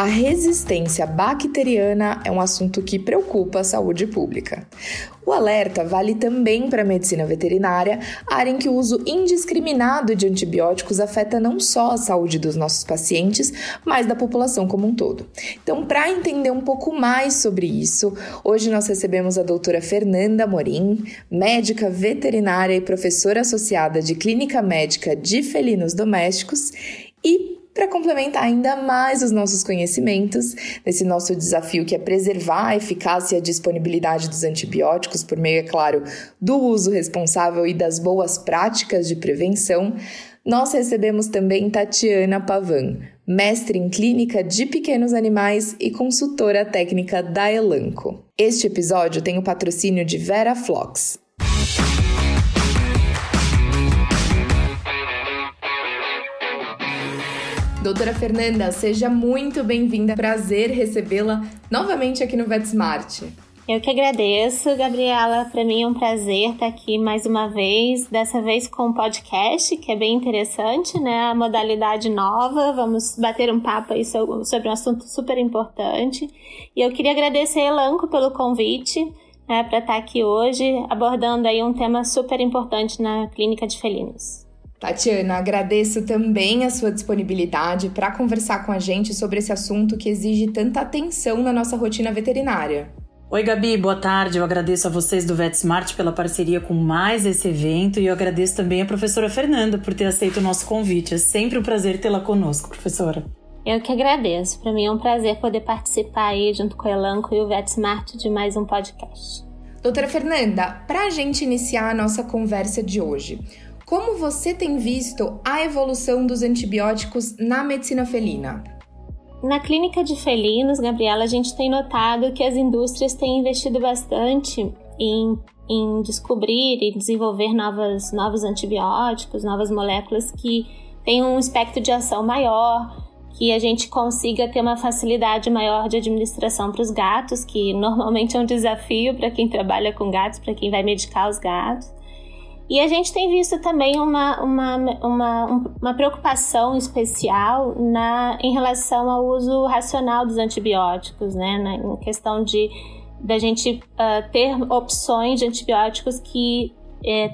A resistência bacteriana é um assunto que preocupa a saúde pública. O alerta vale também para a medicina veterinária, área em que o uso indiscriminado de antibióticos afeta não só a saúde dos nossos pacientes, mas da população como um todo. Então, para entender um pouco mais sobre isso, hoje nós recebemos a doutora Fernanda Morim, médica veterinária e professora associada de Clínica Médica de Felinos Domésticos, e para complementar ainda mais os nossos conhecimentos nesse nosso desafio que é preservar a eficácia e a disponibilidade dos antibióticos por meio, é claro, do uso responsável e das boas práticas de prevenção, nós recebemos também Tatiana Pavan, mestre em clínica de pequenos animais e consultora técnica da Elanco. Este episódio tem o patrocínio de VeraFlox. Doutora Fernanda, seja muito bem-vinda. Prazer recebê-la novamente aqui no VetSmart. Eu que agradeço, Gabriela. Para mim é um prazer estar aqui mais uma vez, dessa vez com um podcast, que é bem interessante, né? A modalidade nova, vamos bater um papo aí sobre um assunto super importante. E eu queria agradecer a Elanco pelo convite, né, para estar aqui hoje, abordando aí um tema super importante na clínica de felinos. Tatiana, agradeço também a sua disponibilidade para conversar com a gente sobre esse assunto que exige tanta atenção na nossa rotina veterinária. Oi, Gabi, boa tarde. Eu agradeço a vocês do VetSmart pela parceria com mais esse evento e eu agradeço também a professora Fernanda por ter aceito o nosso convite. É sempre um prazer tê-la conosco, professora. Eu que agradeço. Para mim é um prazer poder participar aí junto com o Elanco e o VetSmart de mais um podcast. Doutora Fernanda, para a gente iniciar a nossa conversa de hoje, como você tem visto a evolução dos antibióticos na medicina felina? Na clínica de felinos, Gabriela, a gente tem notado que as indústrias têm investido bastante em descobrir e desenvolver novos antibióticos, novas moléculas que tenham um espectro de ação maior, que a gente consiga ter uma facilidade maior de administração para os gatos, que normalmente é um desafio para quem trabalha com gatos, para quem vai medicar os gatos. E a gente tem visto também uma preocupação especial em relação ao uso racional dos antibióticos, né? Em questão da gente ter opções de antibióticos que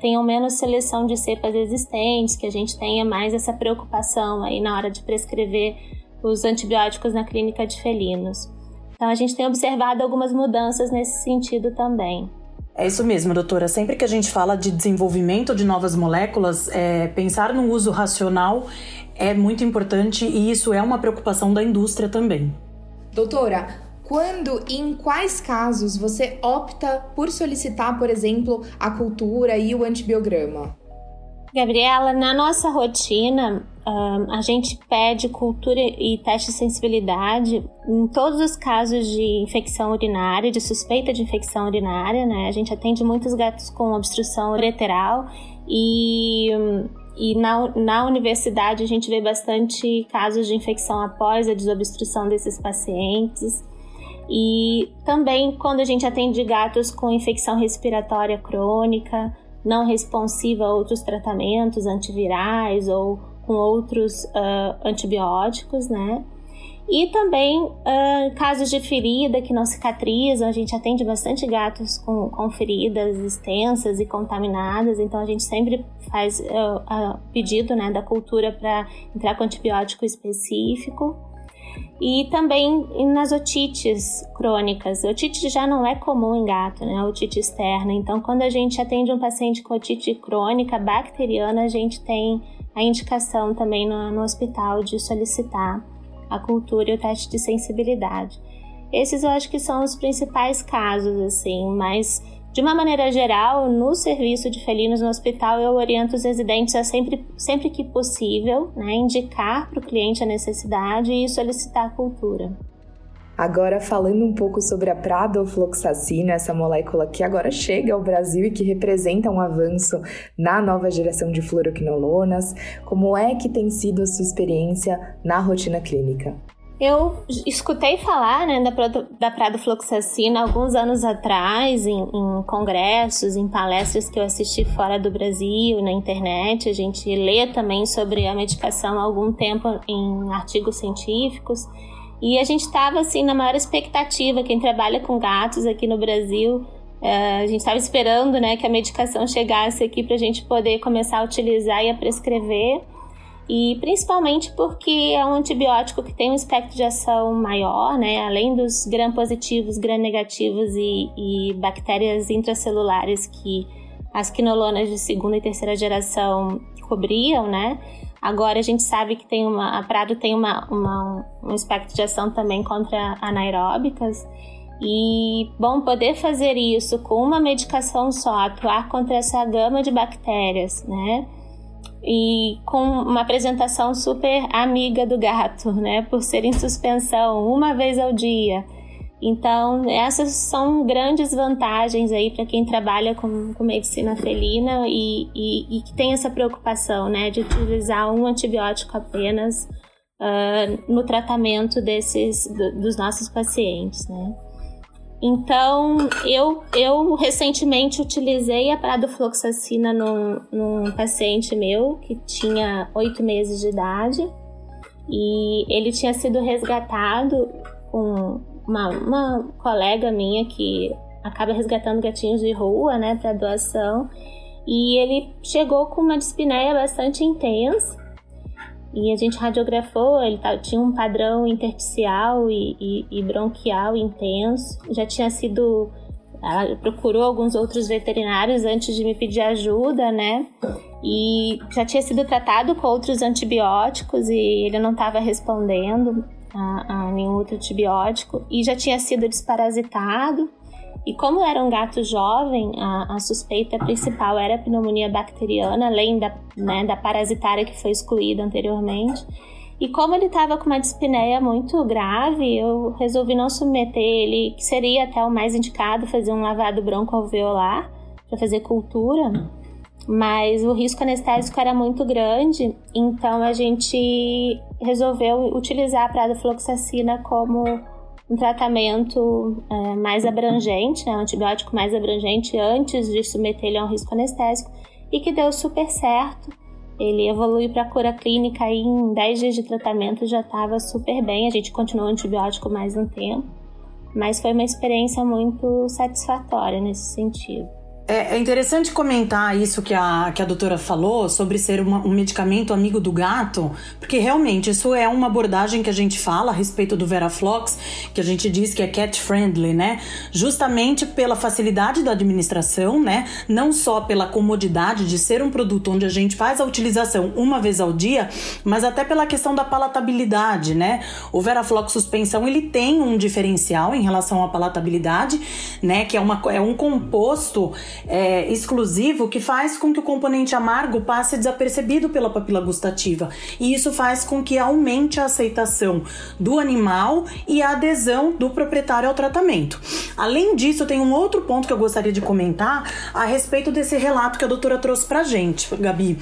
tenham menos seleção de cepas existentes, que a gente tenha mais essa preocupação aí na hora de prescrever os antibióticos na clínica de felinos. Então a gente tem observado algumas mudanças nesse sentido também. É isso mesmo, doutora. Sempre que a gente fala de desenvolvimento de novas moléculas, pensar no uso racional é muito importante e isso é uma preocupação da indústria também. Doutora, quando e em quais casos você opta por solicitar, por exemplo, a cultura e o antibiograma? Gabriela, na nossa rotina, a gente pede cultura e teste de sensibilidade em todos os casos de infecção urinária, de suspeita de infecção urinária, né? A gente atende muitos gatos com obstrução ureteral e na universidade a gente vê bastante casos de infecção após a desobstrução desses pacientes. E também quando a gente atende gatos com infecção respiratória crônica, não responsiva a outros tratamentos antivirais ou com outros antibióticos, né? E também casos de ferida que não cicatrizam, a gente atende bastante gatos com feridas extensas e contaminadas, então a gente sempre faz pedido, né, da cultura para entrar com antibiótico específico. E também nas otites crônicas. Otite já não é comum em gato, né? Otite externa. Então, quando a gente atende um paciente com otite crônica bacteriana, a gente tem a indicação também no hospital de solicitar a cultura e o teste de sensibilidade. Esses eu acho que são os principais casos, assim, mas de uma maneira geral, no serviço de felinos no hospital, eu oriento os residentes a sempre que possível, né, indicar para o cliente a necessidade e solicitar a cultura. Agora, falando um pouco sobre a pradofloxacina, essa molécula que agora chega ao Brasil e que representa um avanço na nova geração de fluoroquinolonas, como é que tem sido a sua experiência na rotina clínica? Eu escutei falar, né, da pradofloxacina alguns anos atrás, em congressos, em palestras que eu assisti fora do Brasil, na internet. A gente lê também sobre a medicação há algum tempo em artigos científicos. E a gente estava assim na maior expectativa, quem trabalha com gatos aqui no Brasil, a gente estava esperando, né, que a medicação chegasse aqui para a gente poder começar a utilizar e a prescrever. E principalmente porque é um antibiótico que tem um espectro de ação maior, né? Além dos gram-positivos, gram-negativos e bactérias intracelulares que as quinolonas de segunda e terceira geração cobriam, né? Agora a gente sabe que tem a Prado tem um espectro de ação também contra anaeróbicas. E, bom, poder fazer isso com uma medicação só, atuar contra essa gama de bactérias, né? E com uma apresentação super amiga do gato, né? Por ser em suspensão uma vez ao dia. Então, essas são grandes vantagens aí para quem trabalha com medicina felina e que tem essa preocupação, né? De utilizar um antibiótico apenas no tratamento dos nossos pacientes, né? Então, eu recentemente utilizei a pradofloxacina num paciente meu que tinha 8 meses de idade e ele tinha sido resgatado com uma colega minha que acaba resgatando gatinhos de rua, né, para doação, e ele chegou com uma dispneia bastante intensa. E a gente radiografou, ele tinha um padrão intersticial e bronquial intenso. Já tinha sido... Ela procurou alguns outros veterinários antes de me pedir ajuda, né? E já tinha sido tratado com outros antibióticos e ele não estava respondendo a nenhum outro antibiótico. E já tinha sido desparasitado. E como era um gato jovem, a suspeita principal era a pneumonia bacteriana, além da parasitária que foi excluída anteriormente. E como ele estava com uma dispneia muito grave, eu resolvi não submeter ele, que seria até o mais indicado, fazer um lavado broncoalveolar para fazer cultura. Mas o risco anestésico era muito grande, então a gente resolveu utilizar a pradofloxacina como um tratamento mais abrangente, né, um antibiótico mais abrangente antes de submeter ele a um risco anestésico, e que deu super certo. Ele evoluiu para cura clínica e em 10 dias de tratamento já estava super bem. A gente continuou o antibiótico mais um tempo, mas foi uma experiência muito satisfatória nesse sentido. É interessante comentar isso que a doutora falou sobre ser um medicamento amigo do gato, porque realmente isso é uma abordagem que a gente fala a respeito do VeraFlox, que a gente diz que é cat friendly, né? Justamente pela facilidade da administração, né? Não só pela comodidade de ser um produto onde a gente faz a utilização uma vez ao dia, mas até pela questão da palatabilidade, né? O VeraFlox suspensão, ele tem um diferencial em relação à palatabilidade, né? Que é um composto exclusivo que faz com que o componente amargo passe desapercebido pela papila gustativa, e isso faz com que aumente a aceitação do animal e a adesão do proprietário ao tratamento. Além disso, tem um outro ponto que eu gostaria de comentar a respeito desse relato que a doutora trouxe pra gente, Gabi,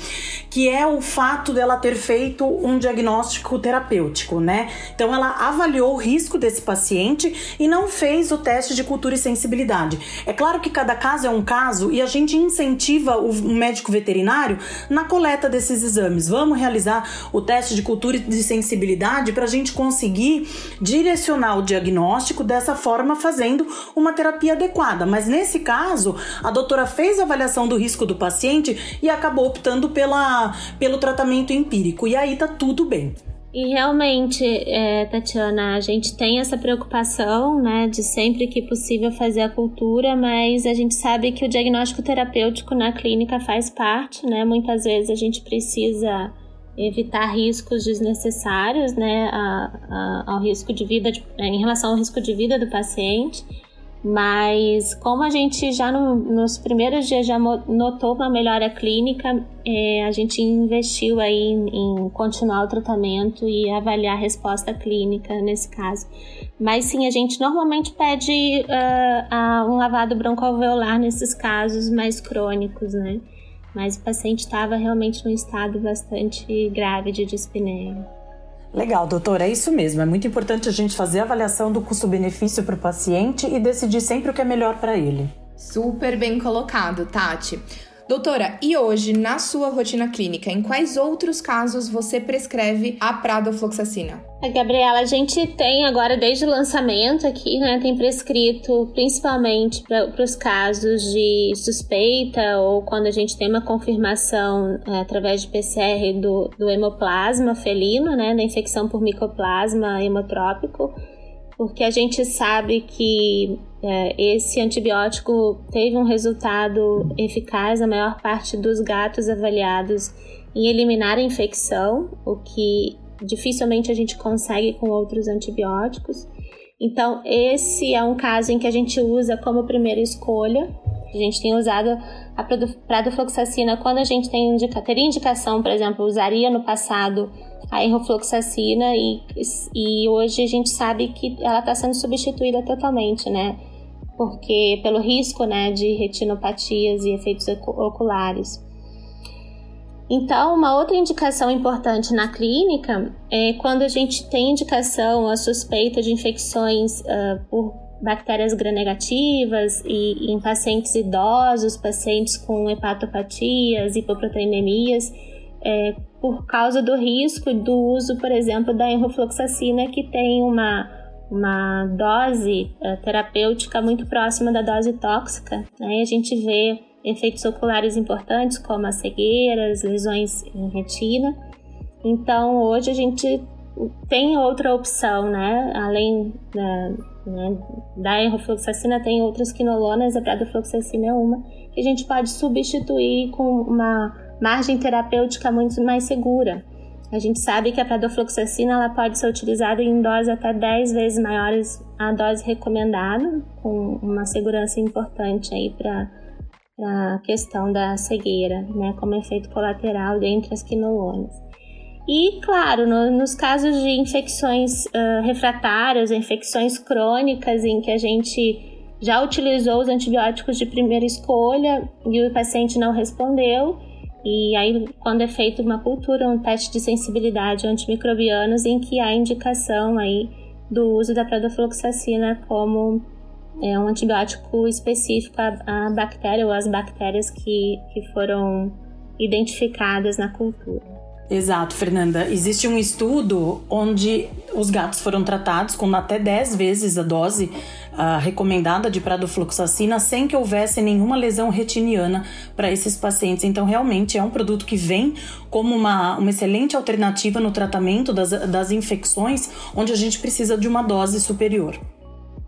que é o fato dela ter feito um diagnóstico terapêutico, né? Então ela avaliou o risco desse paciente e não fez o teste de cultura e sensibilidade. É claro que cada caso é um caso, e a gente incentiva o médico veterinário na coleta desses exames. Vamos realizar o teste de cultura e de sensibilidade para a gente conseguir direcionar o diagnóstico dessa forma, fazendo uma terapia adequada. Mas nesse caso, a doutora fez a avaliação do risco do paciente e acabou optando pelo tratamento empírico. E aí tá tudo bem. E realmente, Tatiana, a gente tem essa preocupação, né, de sempre que possível fazer a cultura, mas a gente sabe que o diagnóstico terapêutico na clínica faz parte, né? Muitas vezes a gente precisa evitar riscos desnecessários, né, ao risco de vida, em relação ao risco de vida do paciente. Mas como a gente já nos primeiros dias já notou uma melhora clínica, a gente investiu aí em continuar o tratamento e avaliar a resposta clínica nesse caso. Mas sim, a gente normalmente pede um lavado broncoalveolar nesses casos mais crônicos, né? Mas o paciente estava realmente num estado bastante grave de dispneia. Legal, doutora, é isso mesmo. É muito importante a gente fazer a avaliação do custo-benefício para o paciente e decidir sempre o que é melhor para ele. Super bem colocado, Tati. Doutora, e hoje, na sua rotina clínica, em quais outros casos você prescreve a pradofloxacina? Gabriela, a gente tem agora, desde o lançamento aqui, né, tem prescrito principalmente para os casos de suspeita ou quando a gente tem uma confirmação através de PCR do hemoplasma felino, né, da infecção por micoplasma hemotrópico, porque a gente sabe que esse antibiótico teve um resultado eficaz na maior parte dos gatos avaliados em eliminar a infecção, o que dificilmente a gente consegue com outros antibióticos. Então, esse é um caso em que a gente usa como primeira escolha. A gente tem usado a pradofloxacina quando a gente teria indicação, por exemplo, usaria no passado a enrofloxacina e hoje a gente sabe que ela está sendo substituída totalmente, né? Porque pelo risco, né, de retinopatias e efeitos oculares. Então, uma outra indicação importante na clínica é quando a gente tem indicação a suspeita de infecções por bactérias gram-negativas e em pacientes idosos, pacientes com hepatopatias, hipoproteinemias, por causa do risco do uso, por exemplo, da enrofloxacina, que tem uma dose terapêutica muito próxima da dose tóxica, né? A gente vê efeitos oculares importantes, como as cegueiras, lesões em retina. Então, hoje a gente tem outra opção, né? Além da enrofloxacina, tem outras quinolonas, a pradofloxacina é uma, que a gente pode substituir com uma margem terapêutica muito mais segura. A gente sabe que a pradofloxacina ela pode ser utilizada em doses até 10 vezes maiores à dose recomendada, com uma segurança importante aí para a questão da cegueira, né, como efeito colateral dentre as quinolonas. E, claro, nos casos de infecções refratárias, infecções crônicas, em que a gente já utilizou os antibióticos de primeira escolha e o paciente não respondeu, e aí quando é feita uma cultura, um teste de sensibilidade a antimicrobianos, em que há indicação aí do uso da pradofloxacina como um antibiótico específico à bactéria ou às bactérias que foram identificadas na cultura. Exato, Fernanda. Existe um estudo onde os gatos foram tratados com até 10 vezes a dose recomendada de pradofloxacina sem que houvesse nenhuma lesão retiniana para esses pacientes. Então, realmente, é um produto que vem como uma excelente alternativa no tratamento das infecções, onde a gente precisa de uma dose superior.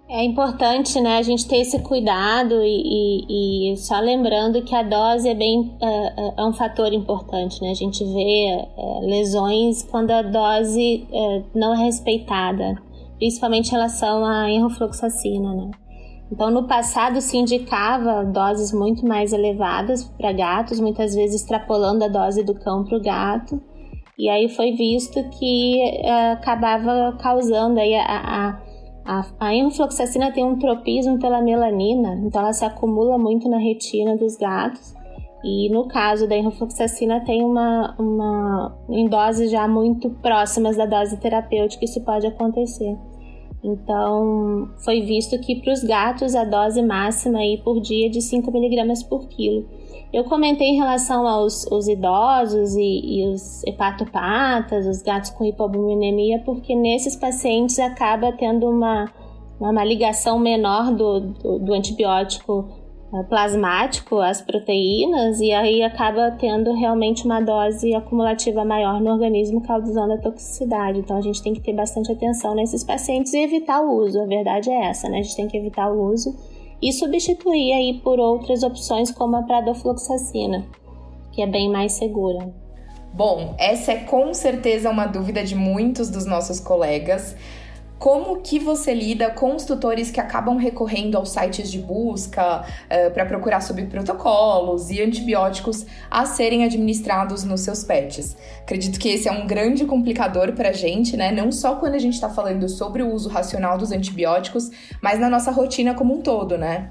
É importante, né, a gente ter esse cuidado e só lembrando que a dose é um fator importante, né? A gente vê lesões quando a dose não é respeitada, principalmente em relação à enrofloxacina, né? Então, no passado se indicava doses muito mais elevadas para gatos, muitas vezes extrapolando a dose do cão para o gato, e aí foi visto que acabava causando aí a enrofloxacina tem um tropismo pela melanina, então ela se acumula muito na retina dos gatos e no caso da enrofloxacina tem em doses já muito próximas da dose terapêutica isso pode acontecer. Então foi visto que para os gatos a dose máxima aí por dia é de 5mg por quilo. Eu comentei em relação aos idosos e os hepatopatas, os gatos com hipobuminemia, porque nesses pacientes acaba tendo uma ligação menor do antibiótico plasmático às proteínas e aí acaba tendo realmente uma dose acumulativa maior no organismo, causando a toxicidade. Então a gente tem que ter bastante atenção nesses pacientes e evitar o uso, a verdade é essa, né? A gente tem que evitar o uso e substituir aí por outras opções como a pradofloxacina, que é bem mais segura. Bom, essa é com certeza uma dúvida de muitos dos nossos colegas. Como que você lida com os tutores que acabam recorrendo aos sites de busca para procurar sobre protocolos e antibióticos a serem administrados nos seus pets? Acredito que esse é um grande complicador para a gente, né? Não só quando a gente está falando sobre o uso racional dos antibióticos, mas na nossa rotina como um todo, né?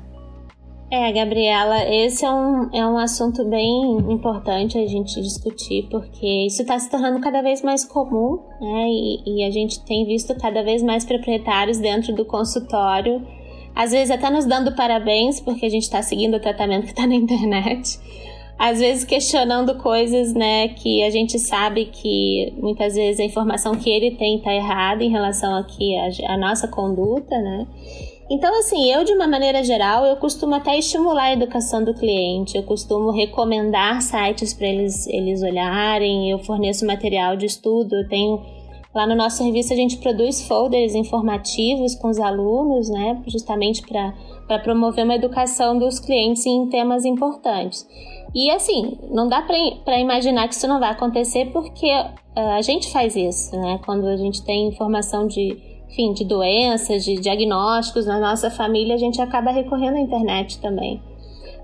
Gabriela, esse é um assunto bem importante a gente discutir, porque isso está se tornando cada vez mais comum, né? E a gente tem visto cada vez mais proprietários dentro do consultório, às vezes até nos dando parabéns, porque a gente está seguindo o tratamento que está na internet, às vezes questionando coisas, né, que a gente sabe que muitas vezes a informação que ele tem está errada em relação aqui à nossa conduta, né? Então, assim, eu, de uma maneira geral, eu costumo até estimular a educação do cliente, eu costumo recomendar sites para eles olharem, eu forneço material de estudo, eu tenho... Lá no nosso serviço a gente produz folders informativos com os alunos, né, justamente para promover uma educação dos clientes em temas importantes. E assim, não dá para imaginar que isso não vai acontecer porque a gente faz isso, né, quando a gente tem informação de doenças, de diagnósticos na nossa família, a gente acaba recorrendo à internet também.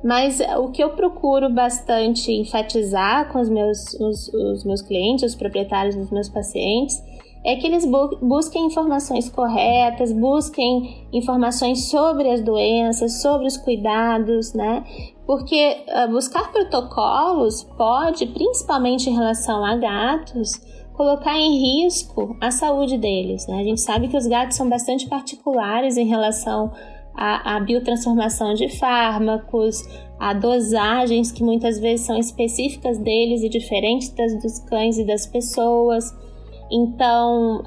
Mas o que eu procuro bastante enfatizar com os meus clientes, os proprietários dos meus pacientes, é que eles busquem informações corretas, busquem informações sobre as doenças, sobre os cuidados, né? Porque buscar protocolos pode, principalmente em relação a gatos, colocar em risco a saúde deles, né? A gente sabe que os gatos são bastante particulares em relação a biotransformação de fármacos, a dosagens que muitas vezes são específicas deles e diferentes dos cães e das pessoas. Então,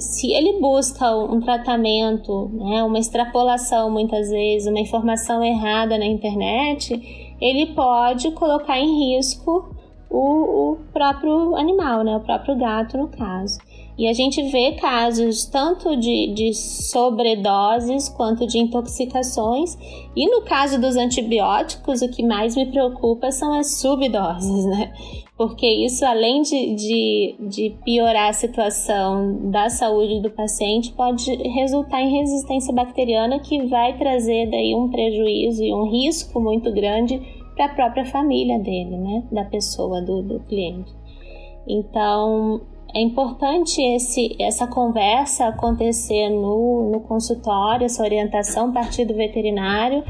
se ele busca um tratamento, né, uma extrapolação muitas vezes, uma informação errada na internet, ele pode colocar em risco o próprio animal, né, o próprio gato no caso. E a gente vê casos tanto de sobredoses quanto de intoxicações. E no caso dos antibióticos, o que mais me preocupa são as subdoses, né? Porque isso, além de piorar a situação da saúde do paciente, pode resultar em resistência bacteriana que vai trazer daí um prejuízo e um risco muito grande para a própria família dele, né? Da pessoa, do cliente. Então... É importante essa conversa acontecer no consultório, essa orientação a partir do veterinário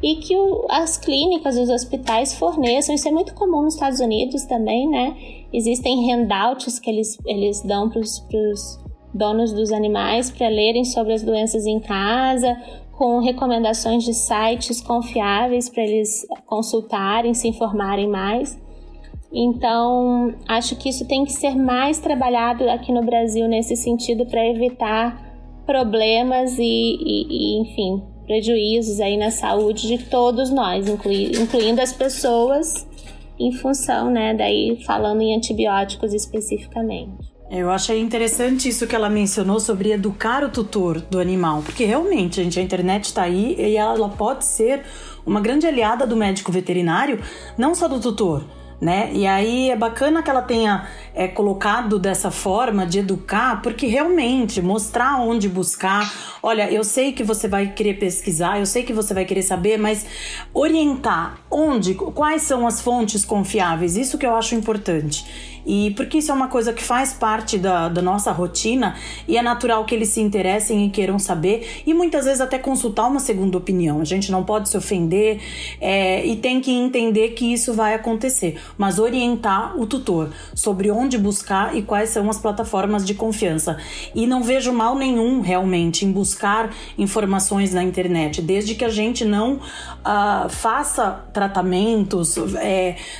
e que as clínicas, os hospitais forneçam. Isso é muito comum nos Estados Unidos também, né? Existem handouts que eles dão para os donos dos animais para lerem sobre as doenças em casa, com recomendações de sites confiáveis para eles consultarem, se informarem mais. Então, acho que isso tem que ser mais trabalhado aqui no Brasil nesse sentido para evitar problemas enfim, prejuízos aí na saúde de todos nós, incluindo as pessoas em função, né, daí falando em antibióticos especificamente. Eu achei interessante isso que ela mencionou sobre educar o tutor do animal, porque realmente, gente, a internet está aí e ela pode ser uma grande aliada do médico veterinário, não só do tutor, né? E aí é bacana que ela tenha colocado dessa forma de educar, porque realmente mostrar onde buscar. Olha, eu sei que você vai querer pesquisar, eu sei que você vai querer saber, mas orientar onde, quais são as fontes confiáveis, isso que eu acho importante. E porque isso é uma coisa que faz parte da nossa rotina e é natural que eles se interessem e queiram saber e muitas vezes até consultar uma segunda opinião. A gente não pode se ofender e tem que entender que isso vai acontecer, mas orientar o tutor sobre onde buscar e quais são as plataformas de confiança. E não vejo mal nenhum realmente em buscar informações na internet, desde que a gente não faça tratamentos,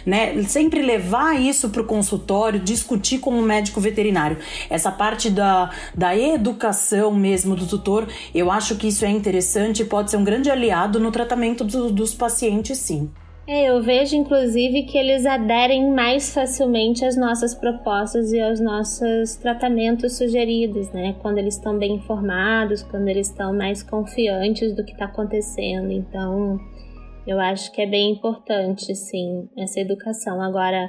né? Sempre levar isso para o consultor, discutir com o médico veterinário. Essa parte da educação mesmo do tutor, eu acho que isso é interessante e pode ser um grande aliado no tratamento dos pacientes, sim. Eu vejo, inclusive, que eles aderem mais facilmente às nossas propostas e aos nossos tratamentos sugeridos, né? Quando eles estão bem informados, quando eles estão mais confiantes do que está acontecendo. Então, eu acho que é bem importante, sim, essa educação. Agora,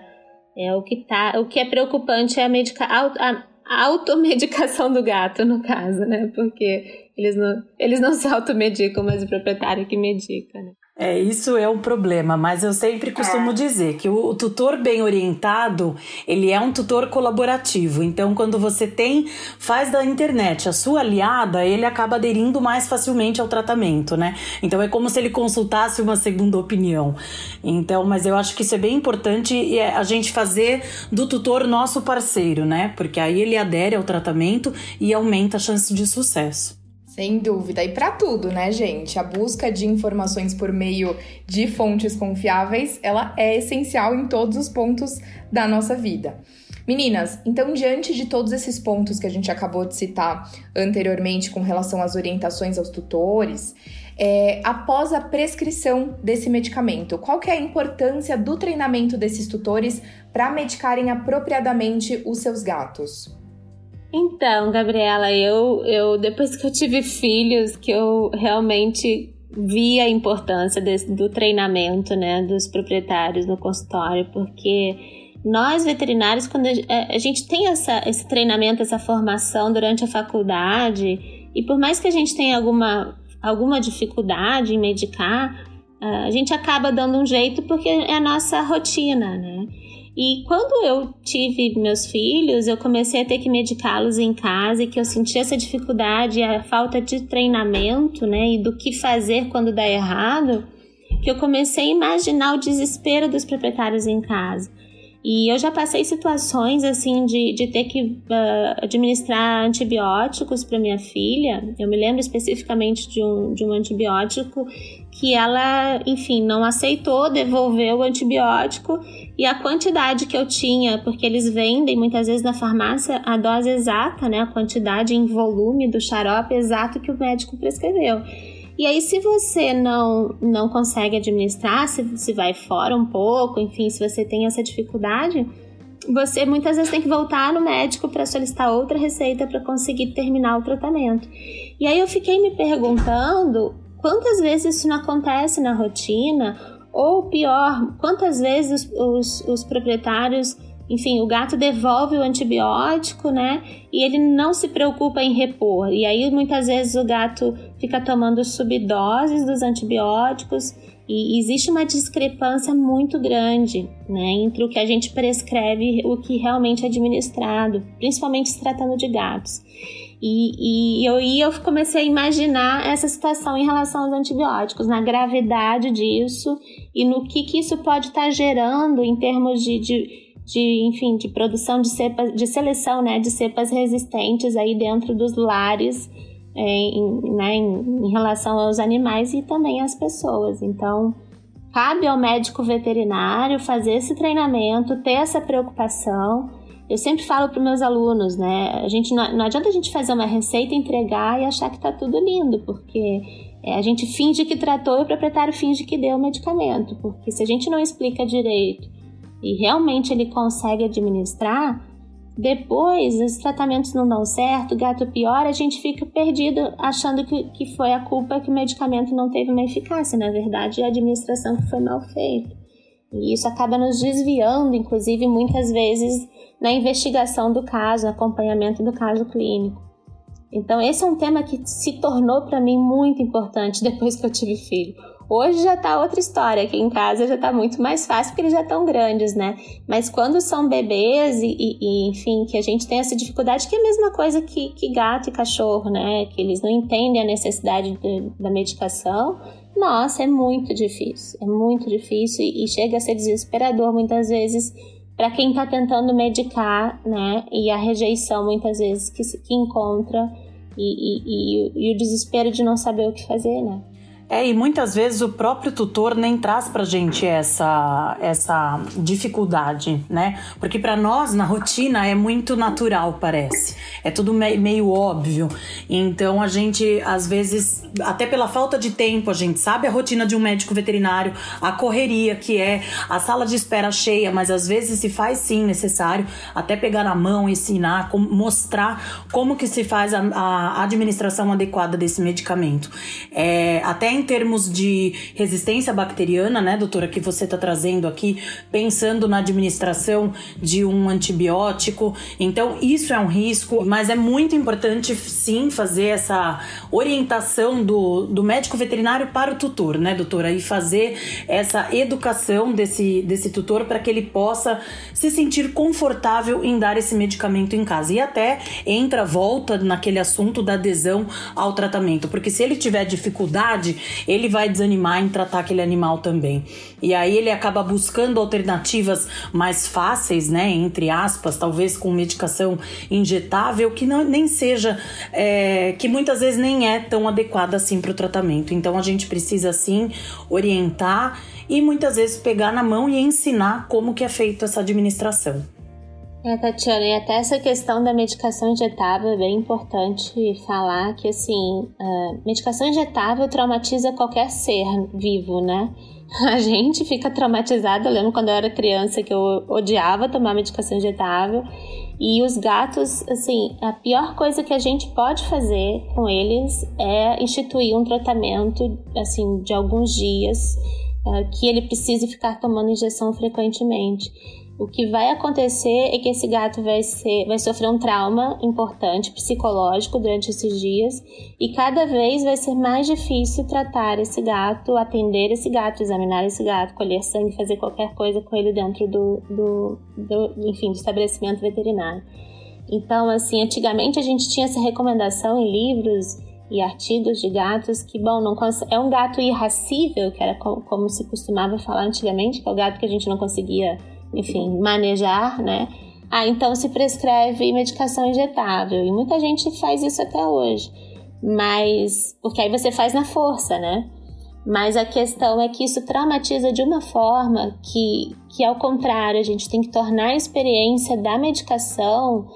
o que é preocupante é a automedicação do gato, no caso, né? Porque eles não se automedicam, mas o proprietário que medica, né? Isso é um problema, mas eu sempre costumo dizer que o tutor bem orientado, ele é um tutor colaborativo. Então, quando você faz da internet a sua aliada, ele acaba aderindo mais facilmente ao tratamento, né? Então, é como se ele consultasse uma segunda opinião. Então, mas eu acho que isso é bem importante e a gente fazer do tutor nosso parceiro, né? Porque aí ele adere ao tratamento e aumenta a chance de sucesso. Sem dúvida, e para tudo, né, gente? A busca de informações por meio de fontes confiáveis, ela é essencial em todos os pontos da nossa vida. Meninas, então diante de todos esses pontos que a gente acabou de citar anteriormente com relação às orientações aos tutores, após a prescrição desse medicamento, qual que é a importância do treinamento desses tutores para medicarem apropriadamente os seus gatos? Então, Gabriela, eu depois que eu tive filhos, que eu realmente vi a importância do treinamento, né, dos proprietários no consultório, porque nós veterinários, quando a gente tem esse treinamento, essa formação durante a faculdade, e por mais que a gente tenha alguma dificuldade em medicar, a gente acaba dando um jeito porque é a nossa rotina, né? E quando eu tive meus filhos, eu comecei a ter que medicá-los em casa, e que eu senti essa dificuldade, a falta de treinamento, né, e do que fazer quando dá errado, que eu comecei a imaginar o desespero dos proprietários em casa. E eu já passei situações, assim, de ter que administrar antibióticos para minha filha. Eu me lembro especificamente de um antibiótico que ela, enfim, não aceitou, devolveu o antibiótico, e a quantidade que eu tinha, porque eles vendem muitas vezes na farmácia a dose exata, né, a quantidade em volume do xarope exato que o médico prescreveu. E aí, se você não consegue administrar, se vai fora um pouco, enfim, se você tem essa dificuldade, você muitas vezes tem que voltar no médico para solicitar outra receita para conseguir terminar o tratamento. E aí eu fiquei me perguntando quantas vezes isso não acontece na rotina, ou pior, quantas vezes os proprietários... Enfim, o gato devolve o antibiótico, né? E ele não se preocupa em repor. E aí, muitas vezes, o gato fica tomando subdoses dos antibióticos, e existe uma discrepância muito grande, né, entre o que a gente prescreve e o que realmente é administrado, principalmente se tratando de gatos. E eu comecei a imaginar essa situação em relação aos antibióticos, na gravidade disso e no que isso pode estar gerando em termos de produção de cepas, de seleção, né, de cepas resistentes aí dentro dos lares, em relação aos animais e também às pessoas. Então, cabe ao médico veterinário fazer esse treinamento, ter essa preocupação. Eu sempre falo para os meus alunos, né, a gente não adianta a gente fazer uma receita, entregar e achar que está tudo lindo, porque... a gente finge que tratou e o proprietário finge que deu o medicamento, porque se a gente não explica direito e realmente ele consegue administrar, depois os tratamentos não dão certo, o gato piora, a gente fica perdido achando que foi a culpa que o medicamento não teve uma eficácia. Na verdade, é a administração que foi mal feita. E isso acaba nos desviando, inclusive, muitas vezes, na investigação do caso, no acompanhamento do caso clínico. Então, esse é um tema que se tornou para mim muito importante depois que eu tive filho. Hoje já tá outra história, aqui em casa já tá muito mais fácil porque eles já estão grandes, né? Mas quando são bebês enfim, que a gente tem essa dificuldade, que é a mesma coisa que gato e cachorro, né? Que eles não entendem a necessidade da medicação. Nossa, é muito difícil. É muito difícil e chega a ser desesperador muitas vezes para quem tá tentando medicar, né? E a rejeição muitas vezes que encontra e o desespero de não saber o que fazer, né? E muitas vezes o próprio tutor nem traz pra gente essa dificuldade, né? Porque pra nós, na rotina, é muito natural, parece. É tudo meio óbvio. Então, a gente, às vezes, até pela falta de tempo, a gente sabe a rotina de um médico veterinário, a correria que é, a sala de espera cheia, mas às vezes se faz, sim, necessário até pegar na mão, ensinar, mostrar como que se faz a administração adequada desse medicamento. Até em termos de resistência bacteriana, né, doutora, que você está trazendo aqui, pensando na administração de um antibiótico. Então, isso é um risco, mas é muito importante, sim, fazer essa orientação do médico veterinário para o tutor, né, doutora? E fazer essa educação desse tutor para que ele possa se sentir confortável em dar esse medicamento em casa. E até volta naquele assunto da adesão ao tratamento, porque se ele tiver dificuldade ele vai desanimar em tratar aquele animal também. E aí ele acaba buscando alternativas mais fáceis, né, entre aspas, talvez com medicação injetável, que não, nem seja, que muitas vezes nem é tão adequada assim para o tratamento. Então a gente precisa sim orientar e muitas vezes pegar na mão e ensinar como que é feito essa administração. É, Tatiana, e até essa questão da medicação injetável é bem importante falar que, assim, medicação injetável traumatiza qualquer ser vivo, né? A gente fica traumatizada. Eu lembro quando eu era criança que eu odiava tomar medicação injetável, e os gatos, assim, a pior coisa que a gente pode fazer com eles é instituir um tratamento, assim, de alguns dias, que ele precise ficar tomando injeção frequentemente. O que vai acontecer é que esse gato vai sofrer um trauma importante psicológico durante esses dias, e cada vez vai ser mais difícil tratar esse gato, atender esse gato, examinar esse gato, colher sangue, fazer qualquer coisa com ele dentro do estabelecimento veterinário. Então, assim, antigamente a gente tinha essa recomendação em livros e artigos de gatos que, é um gato irascível, que era como se costumava falar antigamente, que é o gato que a gente não conseguia, enfim, manejar, né? Então se prescreve medicação injetável, e muita gente faz isso até hoje, mas porque aí você faz na força, né? Mas a questão é que isso traumatiza de uma forma que ao contrário, a gente tem que tornar a experiência da medicação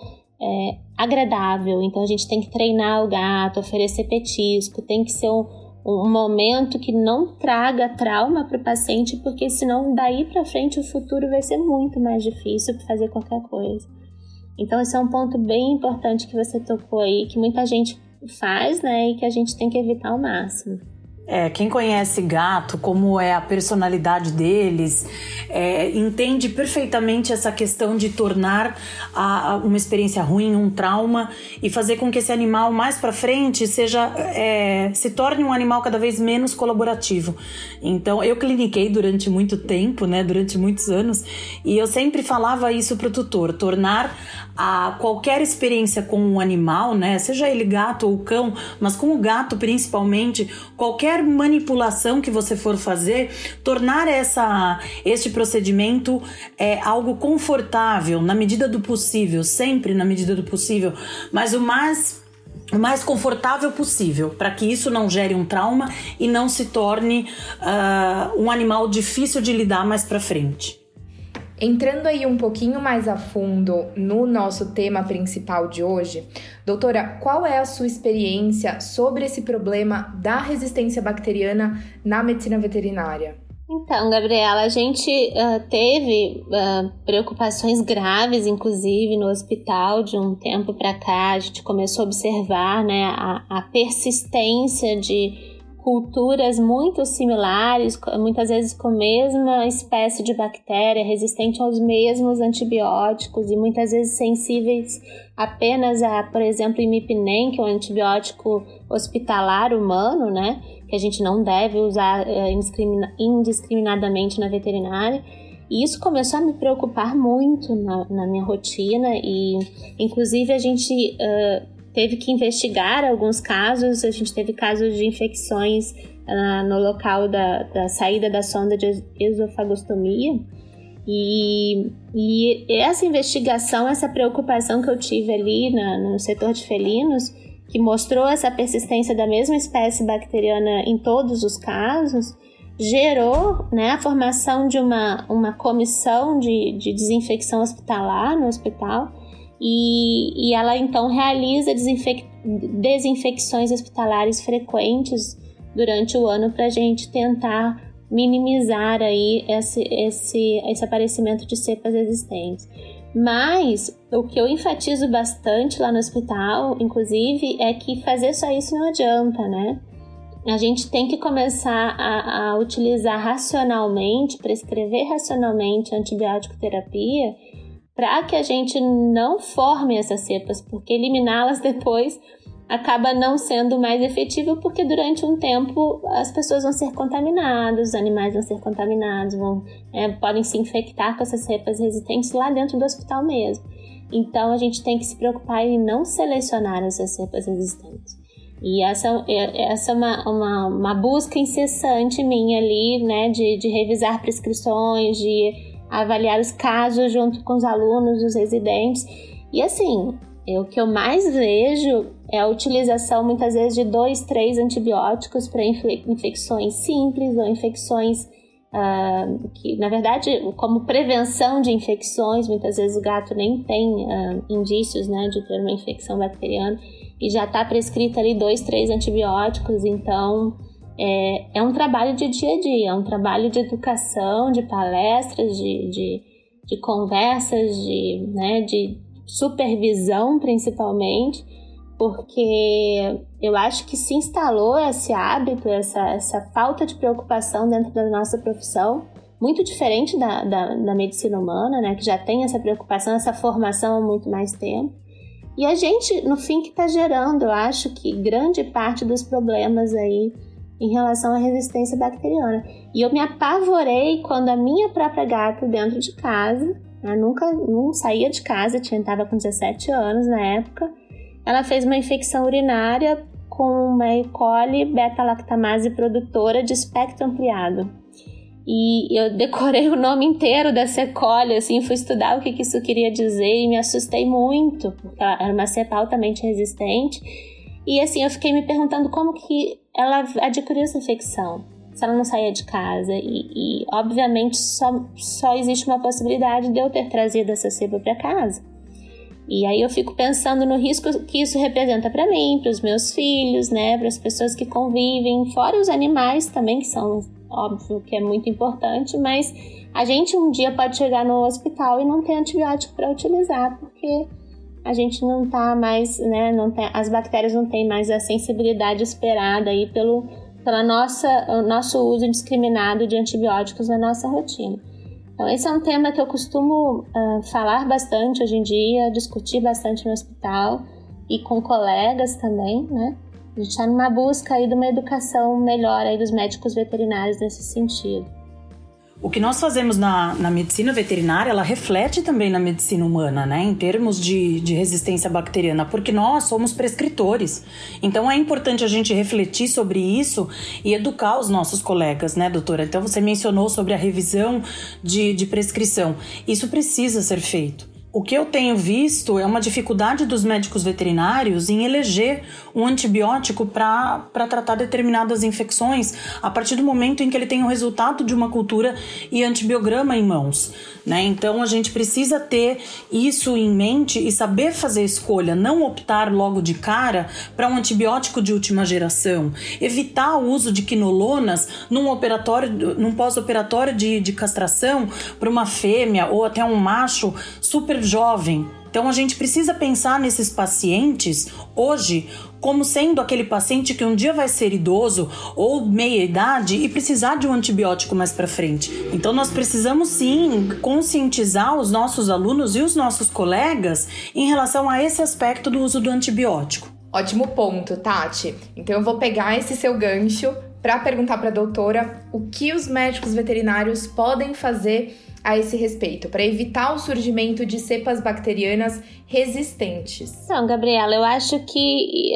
agradável. Então a gente tem que treinar o gato, oferecer petisco, tem que ser um momento que não traga trauma para o paciente, porque senão daí para frente o futuro vai ser muito mais difícil para fazer qualquer coisa. Então esse é um ponto bem importante que você tocou aí, que muita gente faz, né, e que a gente tem que evitar ao máximo. Quem conhece gato, como é a personalidade deles, entende perfeitamente essa questão de tornar uma experiência ruim, um trauma, e fazer com que esse animal mais pra frente se torne um animal cada vez menos colaborativo. Então, eu cliniquei durante muito tempo, né, durante muitos anos, e eu sempre falava isso pro tutor: tornar qualquer experiência com um animal, né, seja ele gato ou cão, mas com o gato principalmente, qualquer manipulação que você for fazer, tornar este procedimento algo confortável, na medida do possível, sempre na medida do possível, mas o mais confortável possível, para que isso não gere um trauma e não se torne um animal difícil de lidar mais para frente. Entrando aí um pouquinho mais a fundo no nosso tema principal de hoje, doutora, qual é a sua experiência sobre esse problema da resistência bacteriana na medicina veterinária? Então, Gabriela, a gente teve preocupações graves, inclusive, no hospital de um tempo para cá. A gente começou a observar, né, a persistência de culturas muito similares, muitas vezes com a mesma espécie de bactéria, resistente aos mesmos antibióticos e muitas vezes sensíveis apenas a, por exemplo, imipnem, que é um antibiótico hospitalar humano, né, que a gente não deve usar indiscriminadamente na veterinária. E isso começou a me preocupar muito na minha rotina, e inclusive a gente teve que investigar alguns casos. A gente teve casos de infecções no local da saída da sonda de esofagostomia, e essa investigação, essa preocupação que eu tive ali no setor de felinos, que mostrou essa persistência da mesma espécie bacteriana em todos os casos, gerou, né, a formação de uma comissão de desinfecção hospitalar no hospital. E ela então realiza desinfecções hospitalares frequentes durante o ano para a gente tentar minimizar aí esse aparecimento de cepas resistentes. Mas o que eu enfatizo bastante lá no hospital, inclusive, é que fazer só isso não adianta, né? A gente tem que começar a utilizar racionalmente, prescrever racionalmente antibiótico-terapia, para que a gente não forme essas cepas, porque eliminá-las depois acaba não sendo mais efetivo, porque durante um tempo as pessoas vão ser contaminadas, os animais vão ser contaminados, podem se infectar com essas cepas resistentes lá dentro do hospital mesmo. Então a gente tem que se preocupar em não selecionar essas cepas resistentes. E essa é uma busca incessante minha ali, né, de revisar prescrições, de avaliar os casos junto com os alunos, os residentes. E assim, o que eu mais vejo é a utilização muitas vezes de 2, 3 antibióticos para infecções simples ou infecções que, na verdade, como prevenção de infecções, muitas vezes o gato nem tem indícios, né, de ter uma infecção bacteriana e já está prescrito ali 2, 3 antibióticos. Então, é um trabalho de dia a dia, é um trabalho de educação, de palestras, de conversas, né, de supervisão, principalmente, porque eu acho que se instalou esse hábito, essa falta de preocupação dentro da nossa profissão, muito diferente da medicina humana, né, que já tem essa preocupação, essa formação há muito mais tempo. E a gente, no fim, que está gerando, eu acho que grande parte dos problemas aí em relação à resistência bacteriana. E eu me apavorei quando a minha própria gata dentro de casa, ela não saía de casa, estava com 17 anos na época, ela fez uma infecção urinária com uma E. coli beta-lactamase produtora de espectro ampliado. E eu decorei o nome inteiro dessa E. coli, assim, fui estudar o que isso queria dizer e me assustei muito, porque ela era uma cepa altamente resistente. E assim, eu fiquei me perguntando como que ela adquiriu essa infecção, se ela não saía de casa. E obviamente, só existe uma possibilidade de eu ter trazido essa cepa para casa. E aí eu fico pensando no risco que isso representa para mim, para os meus filhos, né, para as pessoas que convivem, fora os animais também, que são, óbvio, que é muito importante, mas a gente um dia pode chegar no hospital e não ter antibiótico para utilizar, porque a gente não tá mais, né, as bactérias não têm mais a sensibilidade esperada aí o nosso uso indiscriminado de antibióticos na nossa rotina. Então, esse é um tema que eu costumo falar bastante hoje em dia, discutir bastante no hospital e com colegas também, né? A gente está numa busca aí de uma educação melhor aí dos médicos veterinários nesse sentido. O que nós fazemos na medicina veterinária, ela reflete também na medicina humana, né? Em termos de resistência bacteriana, porque nós somos prescritores. Então, é importante a gente refletir sobre isso e educar os nossos colegas, né, doutora? Então, você mencionou sobre a revisão de prescrição. Isso precisa ser feito. O que eu tenho visto é uma dificuldade dos médicos veterinários em eleger um antibiótico para tratar determinadas infecções a partir do momento em que ele tem o resultado de uma cultura e antibiograma em mãos, né? Então, a gente precisa ter isso em mente e saber fazer escolha, não optar logo de cara para um antibiótico de última geração, evitar o uso de quinolonas num pós-operatório de castração para uma fêmea ou até um macho super jovem. Então, a gente precisa pensar nesses pacientes hoje como sendo aquele paciente que um dia vai ser idoso ou meia idade e precisar de um antibiótico mais para frente. Então, nós precisamos sim conscientizar os nossos alunos e os nossos colegas em relação a esse aspecto do uso do antibiótico. Ótimo ponto, Tati. Então, eu vou pegar esse seu gancho para perguntar para a doutora o que os médicos veterinários podem fazer a esse respeito, para evitar o surgimento de cepas bacterianas resistentes. Então, Gabriela, eu acho que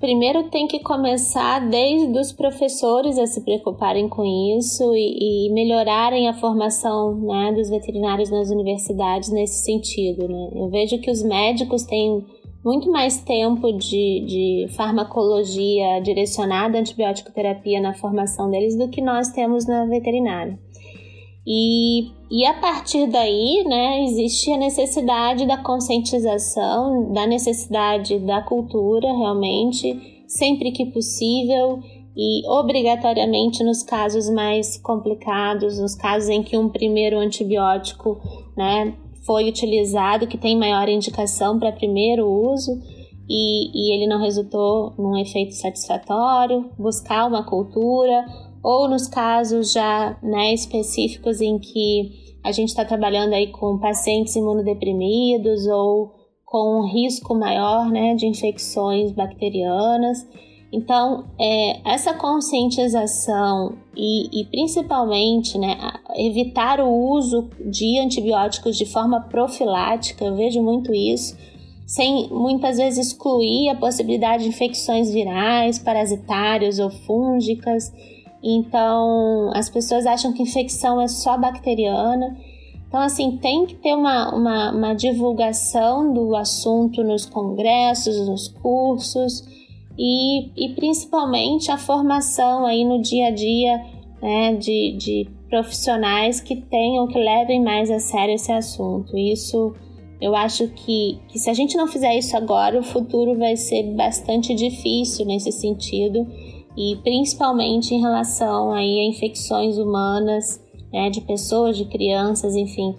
primeiro tem que começar desde os professores a se preocuparem com isso e melhorarem a formação, né, dos veterinários nas universidades nesse sentido, né? Eu vejo que os médicos têm muito mais tempo de farmacologia direcionada à antibiótico-terapia na formação deles do que nós temos na veterinária. E a partir daí, né, existe a necessidade da conscientização, da necessidade da cultura, realmente, sempre que possível e obrigatoriamente nos casos mais complicados, nos casos em que um primeiro antibiótico, né, foi utilizado, que tem maior indicação para primeiro uso e ele não resultou num efeito satisfatório, buscar uma cultura, ou nos casos já, né, específicos em que a gente está trabalhando aí com pacientes imunodeprimidos ou com um risco maior, né, de infecções bacterianas. Então, essa conscientização e principalmente, né, evitar o uso de antibióticos de forma profilática, eu vejo muito isso. sem muitas vezes excluir a possibilidade de infecções virais, parasitárias ou fúngicas. Então, as pessoas acham que infecção é só bacteriana. Então, assim, tem que ter uma divulgação do assunto nos congressos, nos cursos e principalmente a formação aí no dia a dia, né, de profissionais que tenham, que levem mais a sério esse assunto. Isso, eu acho que se a gente não fizer isso agora, o futuro vai ser bastante difícil nesse sentido, e principalmente em relação aí a infecções humanas, né, de pessoas, de crianças, enfim,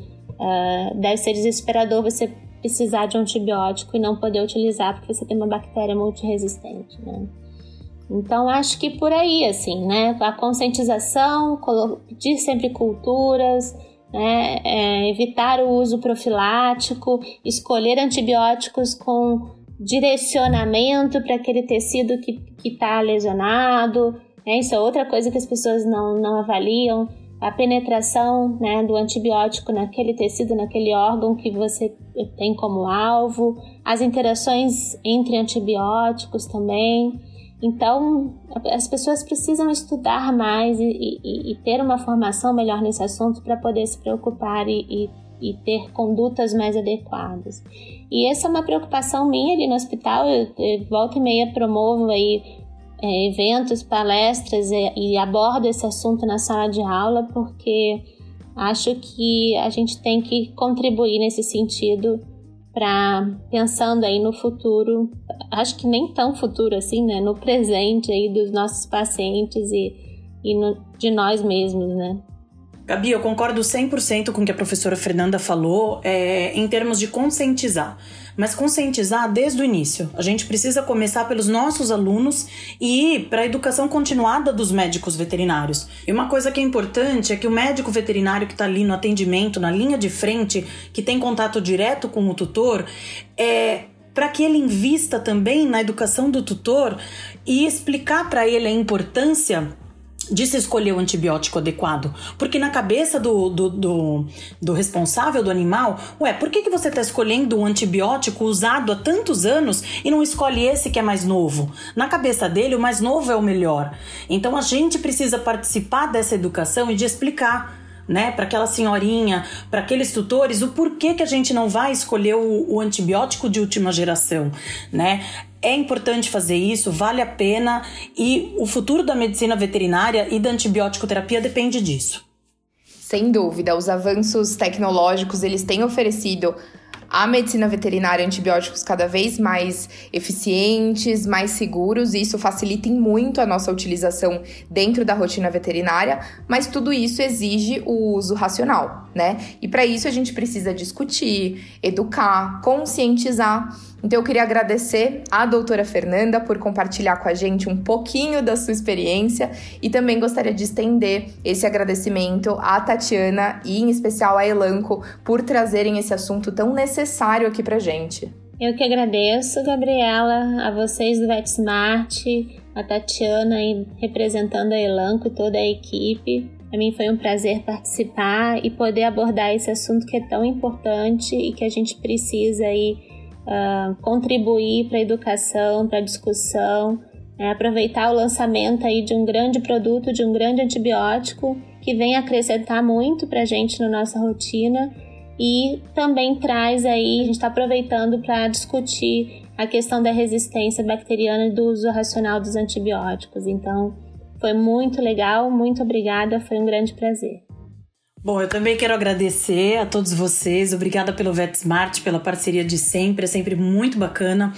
deve ser desesperador você precisar de um antibiótico e não poder utilizar porque você tem uma bactéria multiresistente, né? Então, acho que por aí, assim, né, a conscientização, pedir sempre culturas, né, evitar o uso profilático, escolher antibióticos com direcionamento para aquele tecido que está lesionado, né? Isso é outra coisa que as pessoas não avaliam. A penetração, né, do antibiótico naquele tecido, naquele órgão que você tem como alvo, as interações entre antibióticos também. Então, as pessoas precisam estudar mais e ter uma formação melhor nesse assunto para poder se preocupar e ter condutas mais adequadas. E essa é uma preocupação minha ali no hospital. Eu volta e meia promovo aí eventos, palestras e abordo esse assunto na sala de aula, porque acho que a gente tem que contribuir nesse sentido, para pensando aí no futuro, acho que nem tão futuro assim, né, no presente aí dos nossos pacientes de nós mesmos, né. Gabi, eu concordo 100% com o que a professora Fernanda falou, em termos de conscientizar. Mas conscientizar desde o início. A gente precisa começar pelos nossos alunos e ir para a educação continuada dos médicos veterinários. E uma coisa que é importante é que o médico veterinário que está ali no atendimento, na linha de frente, que tem contato direto com o tutor, para que ele invista também na educação do tutor e explicar para ele a importância de se escolher o antibiótico adequado. Porque na cabeça do responsável do animal, por que você está escolhendo um antibiótico usado há tantos anos e não escolhe esse que é mais novo? Na cabeça dele, o mais novo é o melhor. Então a gente precisa participar dessa educação e de explicar, né, para aquela senhorinha, para aqueles tutores, o porquê que a gente não vai escolher o antibiótico de última geração, né? É importante fazer isso, vale a pena, e o futuro da medicina veterinária e da antibiótico-terapia depende disso. Sem dúvida, os avanços tecnológicos, eles têm oferecido à medicina veterinária antibióticos cada vez mais eficientes, mais seguros, e isso facilita muito a nossa utilização dentro da rotina veterinária, mas tudo isso exige o uso racional, né? E para isso a gente precisa discutir, educar, conscientizar. Então eu queria agradecer à doutora Fernanda por compartilhar com a gente um pouquinho da sua experiência, e também gostaria de estender esse agradecimento à Tatiana e em especial à Elanco por trazerem esse assunto tão necessário aqui pra gente. Eu que agradeço, Gabriela, a vocês do VetSmart, a Tatiana aí representando a Elanco e toda a equipe. Para mim foi um prazer participar e poder abordar esse assunto que é tão importante e que a gente precisa aí contribuir para a educação, para a discussão, aproveitar o lançamento aí de um grande produto, de um grande antibiótico que vem acrescentar muito para a gente na nossa rotina, e também traz aí, a gente está aproveitando para discutir a questão da resistência bacteriana e do uso racional dos antibióticos. Então, foi muito legal, muito obrigada, foi um grande prazer. Bom, eu também quero agradecer a todos vocês, obrigada pelo VetSmart, pela parceria de sempre, é sempre muito bacana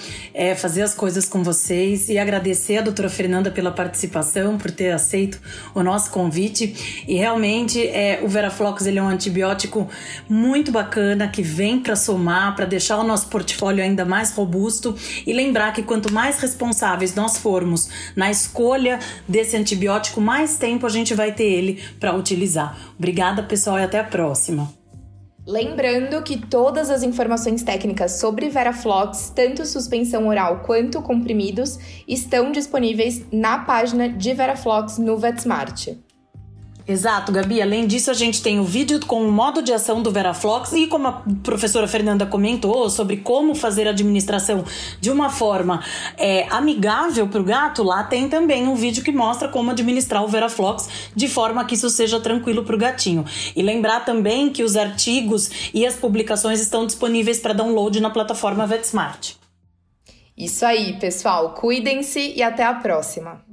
fazer as coisas com vocês, e agradecer a doutora Fernanda pela participação, por ter aceito o nosso convite, e realmente o VeraFlox, ele é um antibiótico muito bacana, que vem para somar, para deixar o nosso portfólio ainda mais robusto, e lembrar que quanto mais responsáveis nós formos na escolha desse antibiótico, mais tempo a gente vai ter ele para utilizar. Obrigada, pessoal, e até a próxima. Lembrando que todas as informações técnicas sobre VeraFlox, tanto suspensão oral quanto comprimidos, estão disponíveis na página de VeraFlox no VetSmart. Exato, Gabi. Além disso, a gente tem o vídeo com o modo de ação do VeraFlox e, como a professora Fernanda comentou, sobre como fazer a administração de uma forma amigável para o gato, lá tem também um vídeo que mostra como administrar o VeraFlox de forma que isso seja tranquilo para o gatinho. E lembrar também que os artigos e as publicações estão disponíveis para download na plataforma VetSmart. Isso aí, pessoal. Cuidem-se e até a próxima!